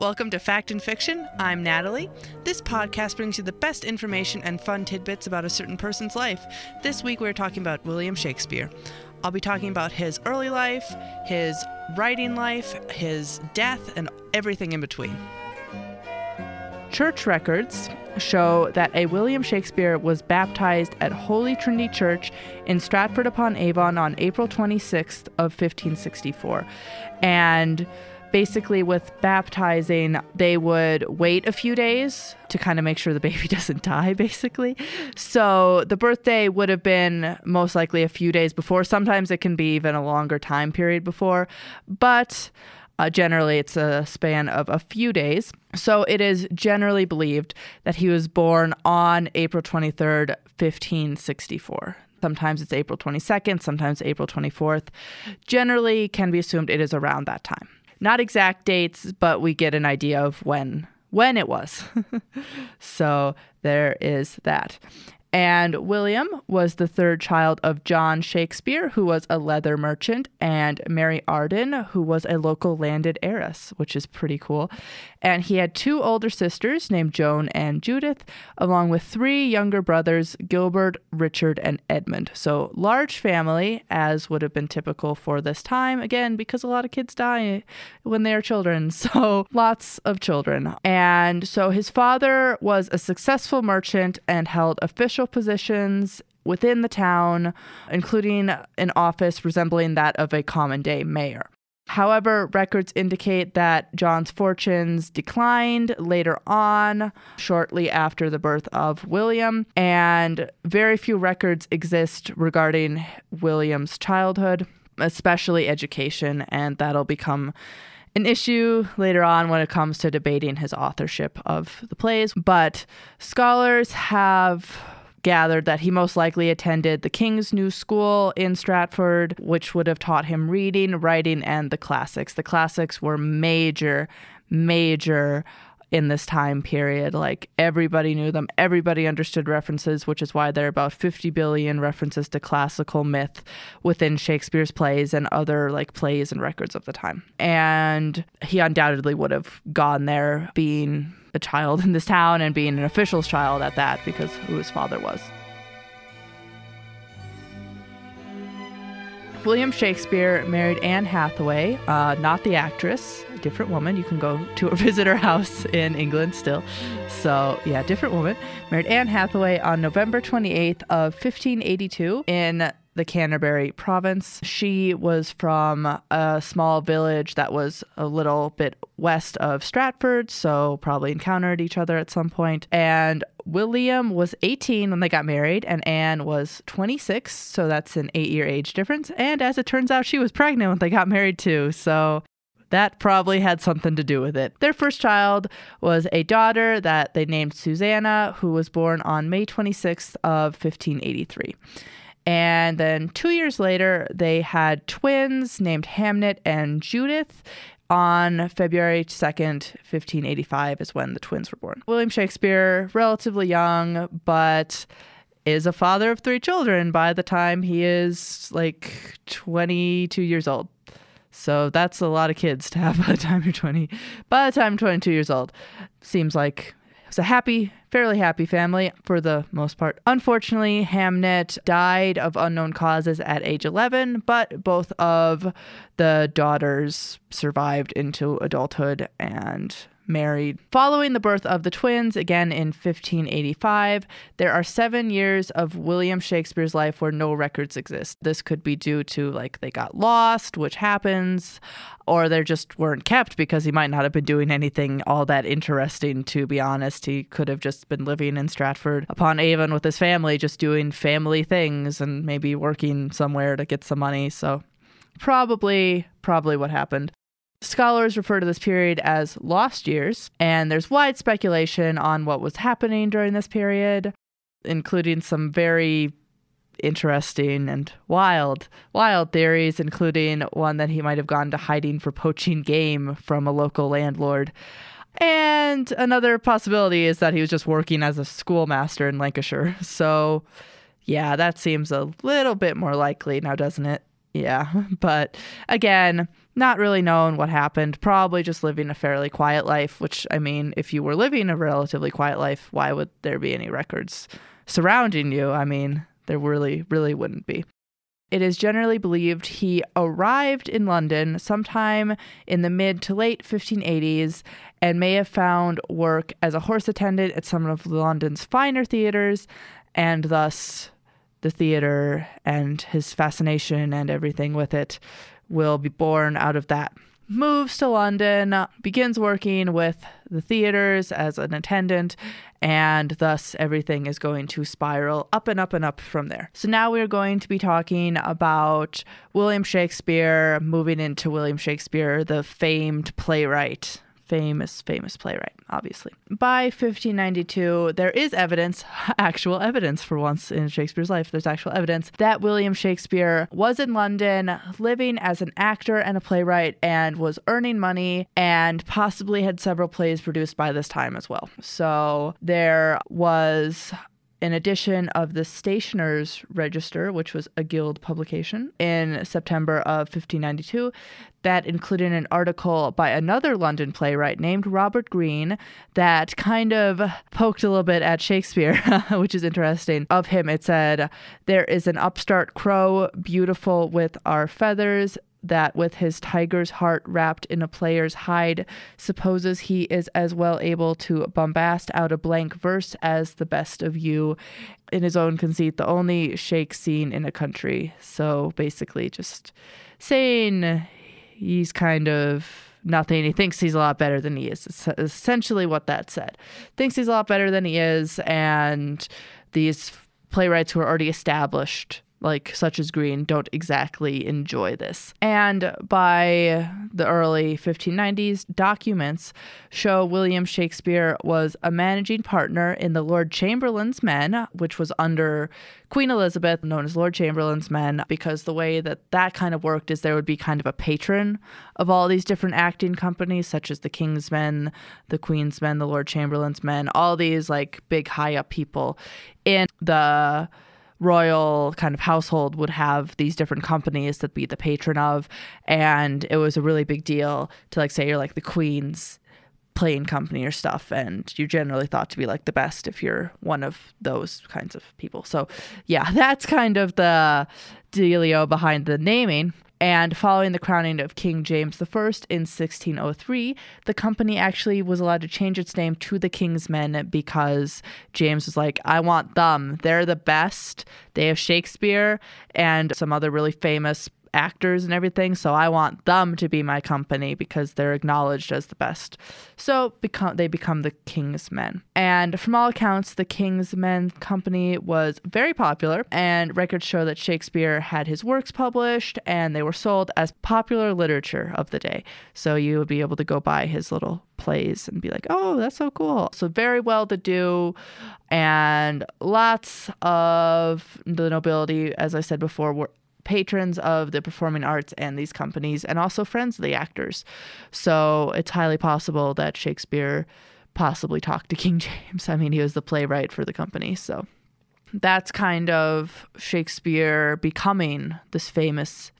Welcome to Fact and Fiction. I'm Natalie. This podcast brings you the best information and fun tidbits about a certain person's life. This week we're talking about William Shakespeare. I'll be talking about his early life, his writing life, his death, and everything in between. Church records show that a William Shakespeare was baptized at Holy Trinity Church in Stratford-upon-Avon on April 26th of 1564. And basically with baptizing, they would wait a few days to kind of make sure the baby doesn't die, basically. So the birthday would have been most likely a few days before. Sometimes it can be even a longer time period before, but generally it's a span of a few days. So it is generally believed that he was born on April 23rd, 1564. Sometimes it's April 22nd, sometimes April 24th. Generally can be assumed it is around that time. Not exact dates, but we get an idea of when it was. So there is that. And William was the third child of John Shakespeare, who was a leather merchant, and Mary Arden, who was a local landed heiress, which is pretty cool. And he had two older sisters named Joan and Judith, along with three younger brothers, Gilbert, Richard, and Edmund. So large family, as would have been typical for this time, again, because a lot of kids die when they are children. So lots of children. And so his father was a successful merchant and held official positions within the town, including an office resembling that of a common day mayor. However, records indicate that John's fortunes declined later on, shortly after the birth of William, and very few records exist regarding William's childhood, especially education, and that'll become an issue later on when it comes to debating his authorship of the plays. But scholars have gathered that he most likely attended the King's New School in Stratford, which would have taught him reading, writing, and the classics. The classics were major, major in this time period. Like, everybody knew them, everybody understood references, which is why there are about 50 billion references to classical myth within Shakespeare's plays and other like plays and records of the time. And he undoubtedly would have gone there being a child in this town and being an official's child at that, because who his father was. William Shakespeare married Anne Hathaway, not the actress, a different woman. You can go to visit her house in England still. So yeah, different woman. Married Anne Hathaway on November 28th of 1582 in the Canterbury Province. She was from a small village that was a little bit west of Stratford, so probably encountered each other at some point. And William was 18 when they got married, and Anne was 26, so that's an 8-year age difference. And as it turns out, she was pregnant when they got married too, so that probably had something to do with it. Their first child was a daughter that they named Susanna, who was born on May 26th of 1583. And then 2 years later, they had twins named Hamnet and Judith. On February 2nd, 1585 is when the twins were born. William Shakespeare, relatively young, but is a father of three children by the time he is like 22 years old. So that's a lot of kids to have by the time you're 20. By the time 22 years old, seems like it was a happy, fairly happy family for the most part. Unfortunately, Hamnet died of unknown causes at age 11, but both of the daughters survived into adulthood and married. Following the birth of the twins, again in 1585, there are 7 years of William Shakespeare's life where no records exist. This could be due to like they got lost, which happens, or they just weren't kept because he might not have been doing anything all that interesting, to be honest. He could have just been living in Stratford-upon-Avon with his family, just doing family things and maybe working somewhere to get some money. So probably what happened. Scholars refer to this period as lost years, and there's wide speculation on what was happening during this period, including some very interesting and wild theories, including one that he might have gone to hiding for poaching game from a local landlord. And another possibility is that he was just working as a schoolmaster in Lancashire. So yeah, that seems a little bit more likely now, doesn't it? Yeah, but again, not really knowing what happened, probably just living a fairly quiet life, which, I mean, if you were living a relatively quiet life, why would there be any records surrounding you? I mean, there really, really wouldn't be. It is generally believed he arrived in London sometime in the mid to late 1580s and may have found work as a horse attendant at some of London's finer theaters, and thus the theater and his fascination and everything with it will be born out of that. Moves to London, begins working with the theaters as an attendant, and thus everything is going to spiral up and up and up from there. So now we're going to be talking about William Shakespeare, moving into William Shakespeare, the famed playwright. Famous playwright, obviously. By 1592, there is evidence, actual evidence for once in Shakespeare's life, there's actual evidence that William Shakespeare was in London living as an actor and a playwright and was earning money and possibly had several plays produced by this time as well. So there was an edition of the Stationers' Register, which was a guild publication, in September of 1592 that included an article by another London playwright named Robert Greene that kind of poked a little bit at Shakespeare, which is interesting. Of him, it said, "There is an upstart crow, beautiful with our feathers, that with his tiger's heart wrapped in a player's hide, supposes he is as well able to bombast out a blank verse as the best of you. In his own conceit, the only Shake seen in a country." So basically just saying he's kind of nothing. He thinks he's a lot better than he is. It's essentially what that said. Thinks he's a lot better than he is. And these playwrights who are already established, like such as Greene, don't exactly enjoy this. And by the early 1590s, documents show William Shakespeare was a managing partner in the Lord Chamberlain's Men, which was under Queen Elizabeth, known as Lord Chamberlain's Men, because the way that that kind of worked is there would be kind of a patron of all these different acting companies, such as the King's Men, the Queen's Men, the Lord Chamberlain's Men, all these like big high up people in the royal kind of household would have these different companies that be the patron of, and it was a really big deal to like say you're like the Queen's playing company or stuff, and you're generally thought to be like the best if you're one of those kinds of people. So yeah, that's kind of the dealio behind the naming. And following the crowning of King James I in 1603, the company actually was allowed to change its name to the King's Men, because James was like, I want them. They're the best. They have Shakespeare and some other really famous actors and everything. So I want them to be my company because they're acknowledged as the best. So they become the King's Men. And from all accounts, the King's Men company was very popular, and records show that Shakespeare had his works published and they were sold as popular literature of the day. So you would be able to go buy his little plays and be like, oh, that's so cool. So very well to do, and lots of the nobility, as I said before, were patrons of the performing arts and these companies, and also friends of the actors. So it's highly possible that Shakespeare possibly talked to King James. I mean, he was the playwright for the company. So that's kind of Shakespeare becoming this famous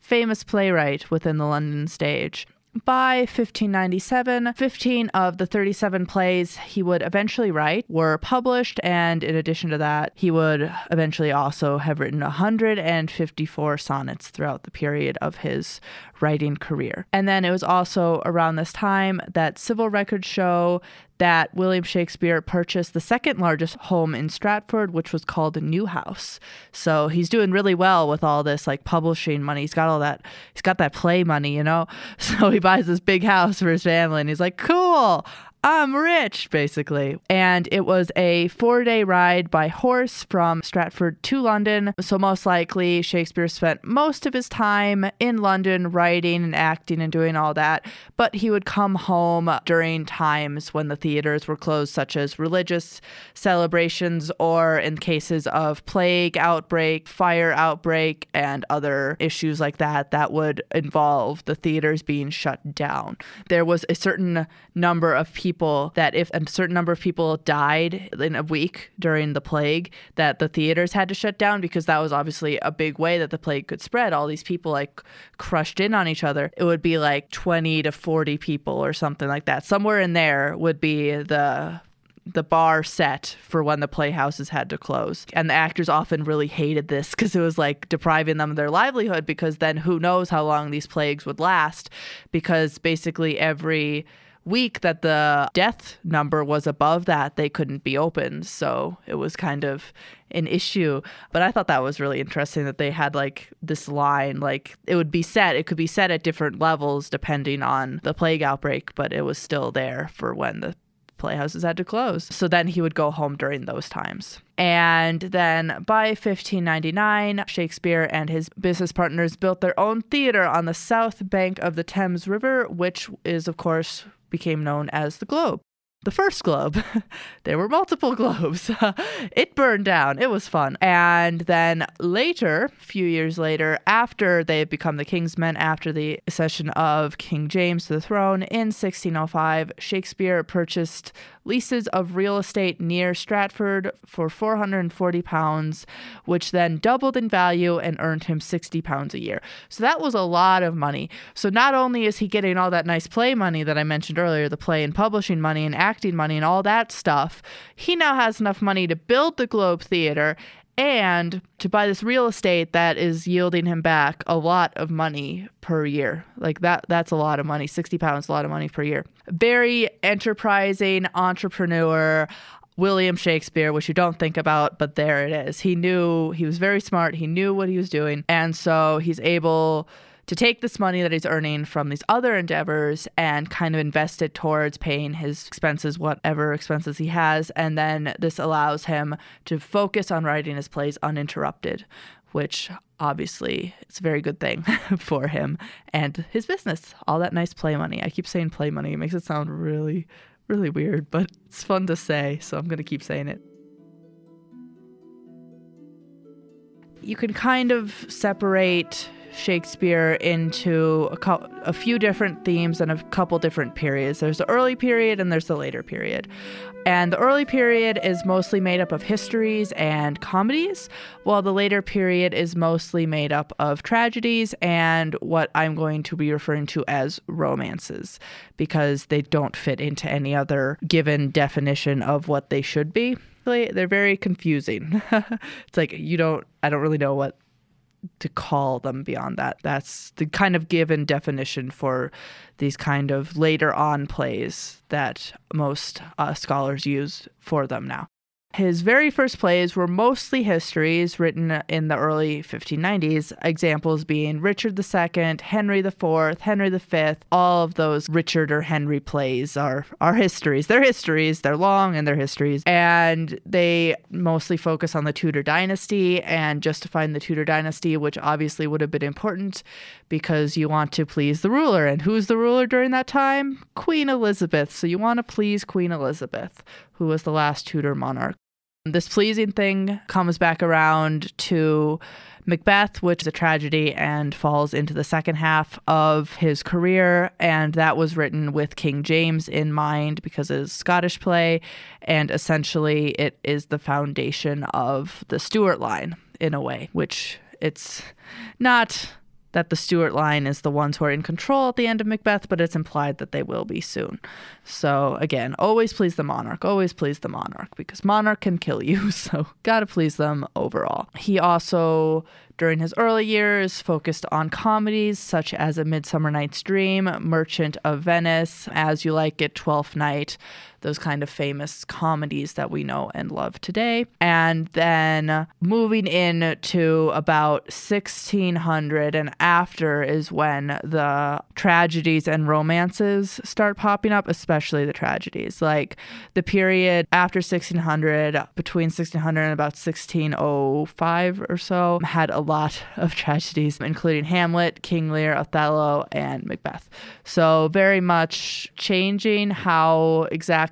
playwright within the London stage. By 1597, 15 of the 37 plays he would eventually write were published, and in addition to that, he would eventually also have written 154 sonnets throughout the period of his writing career. And then it was also around this time that civil records show that William Shakespeare purchased the second largest home in Stratford, which was called Newhouse. So he's doing really well with all this like publishing money. He's got all that. He's got that play money, you know? So he buys this big house for his family and he's like, cool, I'm rich, basically. And it was a 4-day ride by horse from Stratford to London. So most likely Shakespeare spent most of his time in London writing and acting and doing all that. But he would come home during times when the theaters were closed, such as religious celebrations, or in cases of plague outbreak, fire outbreak, and other issues like that that would involve the theaters being shut down. There was a certain number of people people that if a certain number of people died in a week during the plague, that the theaters had to shut down, because that was obviously a big way that the plague could spread. All these people like crushed in on each other. It would be like 20 to 40 people or something like that. Somewhere in there would be the bar set for when the playhouses had to close. And the actors often really hated this because it was like depriving them of their livelihood, because then who knows how long these plagues would last, because basically every week that the death number was above that, they couldn't be open. So it was kind of an issue. But I thought that was really interesting that they had like this line, like it would be set, it could be set at different levels depending on the plague outbreak, but it was still there for when the playhouses had to close. So then he would go home during those times. And then by 1599, Shakespeare and his business partners built their own theater on the south bank of the Thames River, which is, of course, became known as the Globe. The first Globe. There were multiple Globes. It burned down. It was fun. And then later, a few years later, after they had become the King's Men, after the accession of King James to the throne in 1605, Shakespeare purchased leases of real estate near Stratford for £440, which then doubled in value and earned him £60 a year. So that was a lot of money. So not only is he getting all that nice play money that I mentioned earlier, the play and publishing money and acting money and all that stuff, he now has enough money to build the Globe Theater and to buy this real estate that is yielding him back a lot of money per year. Like that's a lot of money. £60, a lot of money per year. Very enterprising entrepreneur, William Shakespeare, which you don't think about, but there it is. He knew, he was very smart. He knew what he was doing. And so he's able to take this money that he's earning from these other endeavors and kind of invest it towards paying his expenses, whatever expenses he has. And then this allows him to focus on writing his plays uninterrupted, which obviously it's a very good thing for him and his business. All that nice play money. I keep saying play money. It makes it sound really, really weird, but it's fun to say, so I'm going to keep saying it. You can kind of separate Shakespeare into a few different themes and a couple different periods. There's the early period and there's the later period. And the early period is mostly made up of histories and comedies, while the later period is mostly made up of tragedies and what I'm going to be referring to as romances, because they don't fit into any other given definition of what they should be. They're very confusing. It's like I don't really know what to call them beyond that. That's the kind of given definition for these kind of later on plays that most scholars use for them now. His very first plays were mostly histories written in the early 1590s, examples being Richard II, Henry IV, Henry V. All of those Richard or Henry plays are histories. They're histories. They're long and they're histories. And they mostly focus on the Tudor dynasty and justifying the Tudor dynasty, which obviously would have been important because you want to please the ruler. And who's the ruler during that time? Queen Elizabeth. So you want to please Queen Elizabeth, who was the last Tudor monarch. This pleasing thing comes back around to Macbeth, which is a tragedy and falls into the second half of his career. And that was written with King James in mind because it is a Scottish play. And essentially, it is the foundation of the Stuart line in a way, which it's not that the Stuart line is the ones who are in control at the end of Macbeth, but it's implied that they will be soon. So again, always please the monarch, because monarch can kill you, so gotta please them overall. He also, during his early years, focused on comedies such as A Midsummer Night's Dream, Merchant of Venice, As You Like It, Twelfth Night, those kind of famous comedies that we know and love today. And then moving in to about 1600 and after is when the tragedies and romances start popping up, especially the tragedies. Like the period after 1600, between 1600 and about 1605 or so, had a lot of tragedies, including Hamlet, King Lear, Othello, and Macbeth. So very much changing how exactly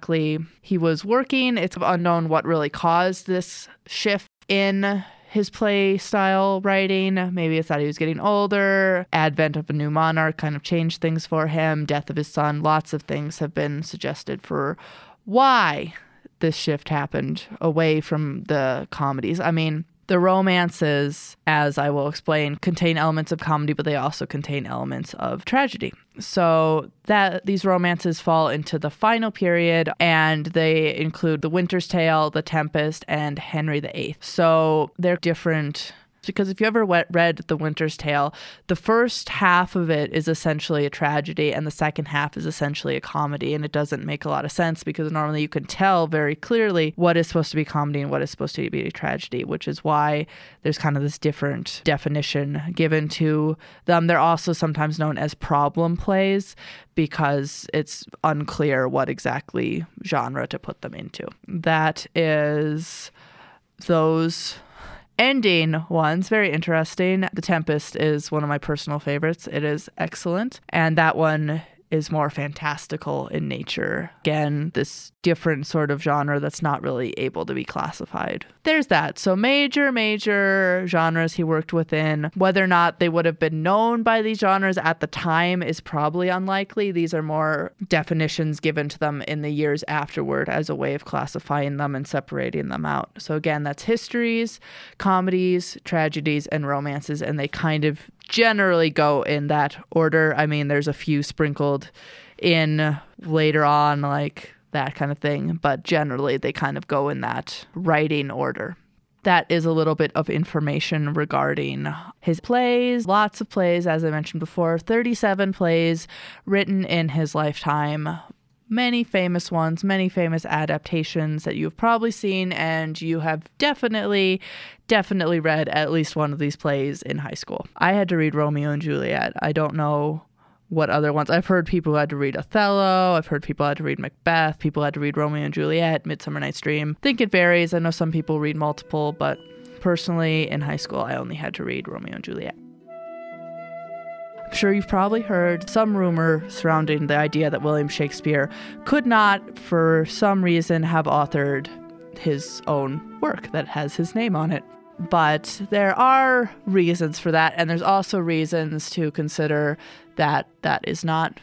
he was working. It's unknown what really caused this shift in his play style writing. Maybe it's that he was getting older. Advent of a new monarch kind of changed things for him. Death of his son. Lots of things have been suggested for why this shift happened away from the comedies. I mean, the romances, as I will explain, contain elements of comedy, but they also contain elements of tragedy. So that these romances fall into the final period, and they include The Winter's Tale, The Tempest, and Henry VIII. So they're different, because if you ever read The Winter's Tale, the first half of it is essentially a tragedy and the second half is essentially a comedy, and it doesn't make a lot of sense because normally you can tell very clearly what is supposed to be comedy and what is supposed to be a tragedy, which is why there's kind of this different definition given to them. They're also sometimes known as problem plays because it's unclear what exactly genre to put them into. That is those ending ones. Very interesting. The Tempest is one of my personal favorites. It is excellent. And that one is more fantastical in nature. Again, this different sort of genre that's not really able to be classified. There's that. So major genres he worked within. Whether or not they would have been known by these genres at the time is probably unlikely. These are more definitions given to them in the years afterward as a way of classifying them and separating them out. So again, that's histories, comedies, tragedies, and romances, and they kind of generally go in that order. I mean, there's a few sprinkled in later on, like that kind of thing, but generally they kind of go in that writing order. That is a little bit of information regarding his plays. Lots of plays, as I mentioned before, 37 plays written in his lifetime. Many famous ones, many famous adaptations that you've probably seen, and you have definitely read at least one of these plays in high school. I had to read Romeo and Juliet. I don't know what other ones. I've heard people who had to read Othello. I've heard people had to read Macbeth. People had to read Romeo and Juliet, Midsummer Night's Dream. I think it varies. I know some people read multiple, but personally in high school, I only had to read Romeo and Juliet. I'm sure you've probably heard some rumor surrounding the idea that William Shakespeare could not, for some reason, have authored his own work that has his name on it. But there are reasons for that, and there's also reasons to consider that that is not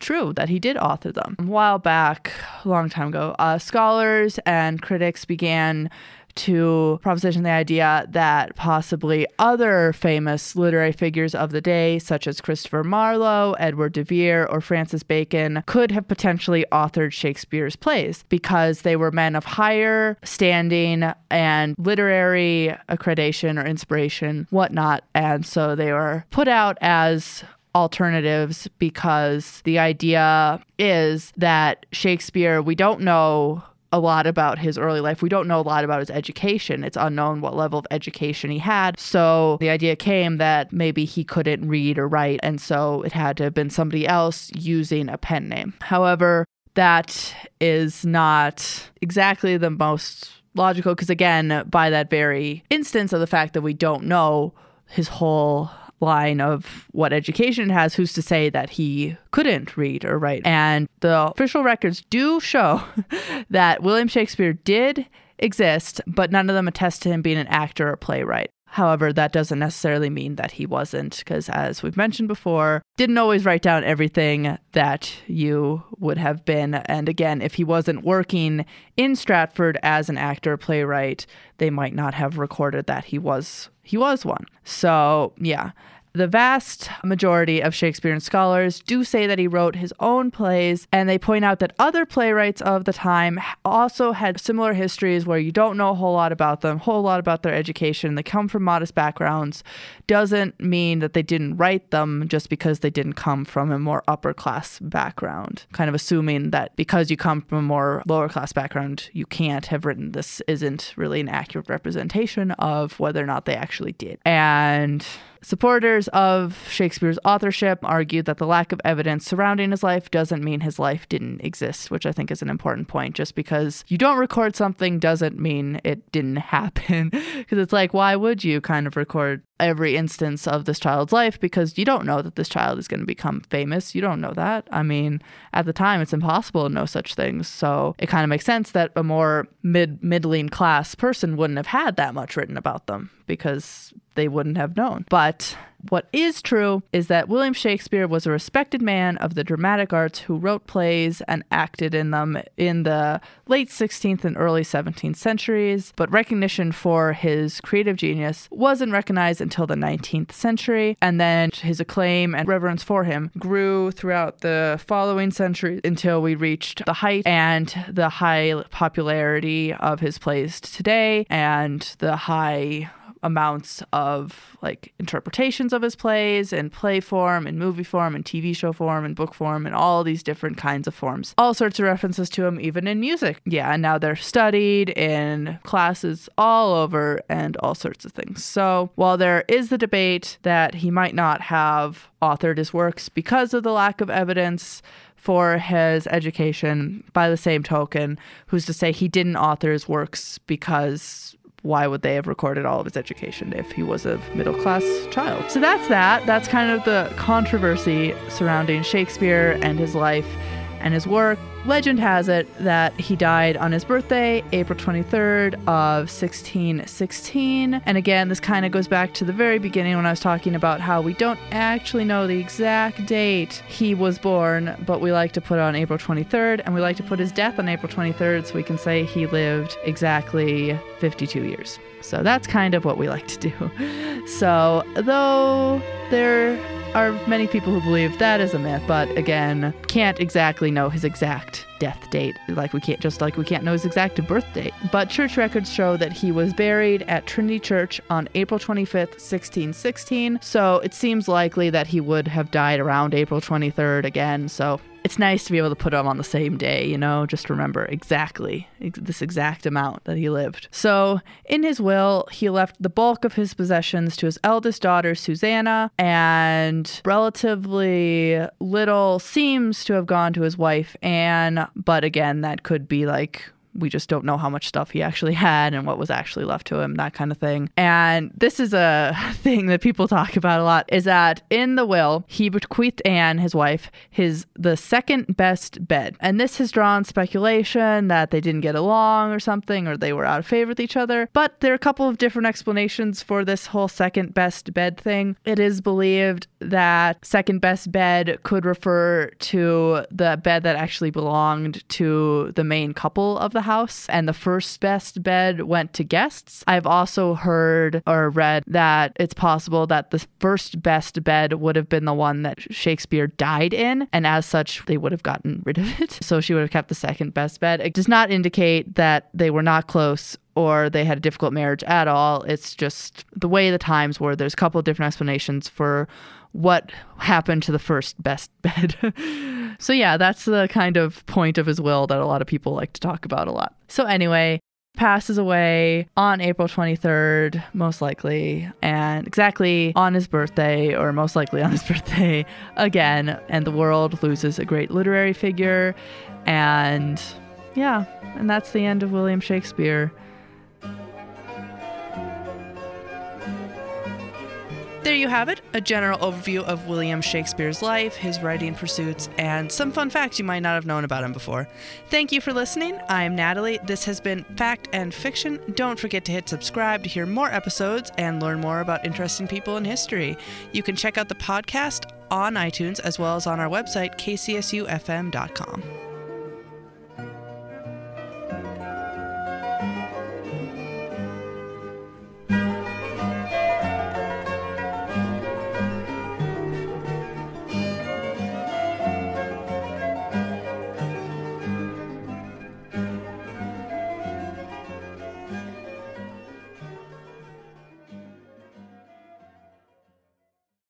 true, that he did author them. A while back, a long time ago, scholars and critics began to proposition the idea that possibly other famous literary figures of the day, such as Christopher Marlowe, Edward de Vere, or Francis Bacon, could have potentially authored Shakespeare's plays because they were men of higher standing and literary accreditation or inspiration, whatnot. And so they were put out as alternatives because the idea is that Shakespeare, we don't know a lot about his early life. We don't know a lot about his education. It's unknown what level of education he had. So the idea came that maybe he couldn't read or write, and so it had to have been somebody else using a pen name. However, that is not exactly the most logical, because again, by that very instance of the fact that we don't know his whole line of what education has, who's to say that he couldn't read or write? And the official records do show that William Shakespeare did exist, but none of them attest to him being an actor or playwright. However, that doesn't necessarily mean that he wasn't, because as we've mentioned before, didn't always write down everything that you would have been. And again, if he wasn't working in Stratford as an actor or playwright, they might not have recorded that he was one. So yeah, the vast majority of Shakespearean scholars do say that he wrote his own plays, and they point out that other playwrights of the time also had similar histories where you don't know a whole lot about them, a whole lot about their education. They come from modest backgrounds. Doesn't mean that they didn't write them just because they didn't come from a more upper class background. Kind of assuming that because you come from a more lower class background, you can't have written this isn't really an accurate representation of whether or not they actually did. And supporters of Shakespeare's authorship argued that the lack of evidence surrounding his life doesn't mean his life didn't exist, which I think is an important point. Just because you don't record something doesn't mean it didn't happen, because it's like, why would you kind of record every instance of this child's life, because you don't know that this child is going to become famous. You don't know that. I mean, at the time, it's impossible to know such things. So it kind of makes sense that a more middling class person wouldn't have had that much written about them, because they wouldn't have known. But what is true is that William Shakespeare was a respected man of the dramatic arts who wrote plays and acted in them in the late 16th and early 17th centuries, but recognition for his creative genius wasn't recognized until the 19th century, and then his acclaim and reverence for him grew throughout the following centuries until we reached the height and the high popularity of his plays today and the high amounts of like interpretations of his plays in play form, in movie form, in TV show form, in book form, and all these different kinds of forms. All sorts of references to him, even in music. Yeah, and now they're studied in classes all over and all sorts of things. So while there is the debate that he might not have authored his works because of the lack of evidence for his education, by the same token, who's to say he didn't author his works, because why would they have recorded all of his education if he was a middle-class child? So that's that. That's kind of the controversy surrounding Shakespeare and his life and his work. Legend has it that he died on his birthday, April 23rd of 1616. And again, this kind of goes back to the very beginning when I was talking about how we don't actually know the exact date he was born, but we like to put on April 23rd, and we like to put his death on April 23rd, so we can say he lived exactly 52 years. So that's kind of what we like to do. So though there are many people who believe that is a myth, but again, can't exactly know his exact death date, like we can't know his exact birth date. But church records show that he was buried at Trinity Church on April 25th, 1616. So it seems likely that he would have died around April 23rd again. So it's nice to be able to put him on the same day, you know, just remember exactly this exact amount that he lived. So in his will, he left the bulk of his possessions to his eldest daughter, Susanna, and relatively little seems to have gone to his wife, Anne. But again, that could be like, we just don't know how much stuff he actually had and what was actually left to him, that kind of thing. And this is a thing that people talk about a lot, is that in the will, he bequeathed Anne, his wife, the second best bed. And this has drawn speculation that they didn't get along or something, or they were out of favor with each other. But there are a couple of different explanations for this whole second best bed thing. It is believed that second best bed could refer to the bed that actually belonged to the main couple of the house, and the first best bed went to guests. I've also heard or read that it's possible that the first best bed would have been the one that Shakespeare died in, and as such, they would have gotten rid of it. So she would have kept the second best bed. It does not indicate that they were not close or they had a difficult marriage at all. It's just the way the times were. There's a couple of different explanations for what happened to the first best bed. So yeah, that's the kind of point of his will that a lot of people like to talk about a lot. So anyway, passes away on April 23rd, most likely, and exactly on his birthday, or most likely on his birthday again, and the world loses a great literary figure. And yeah, and that's the end of William Shakespeare. There you have it, a general overview of William Shakespeare's life, his writing pursuits, and some fun facts you might not have known about him before. Thank you for listening. I am Natalie. This has been Fact and Fiction. Don't forget to hit subscribe to hear more episodes and learn more about interesting people in history. You can check out the podcast on iTunes as well as on our website, kcsufm.com.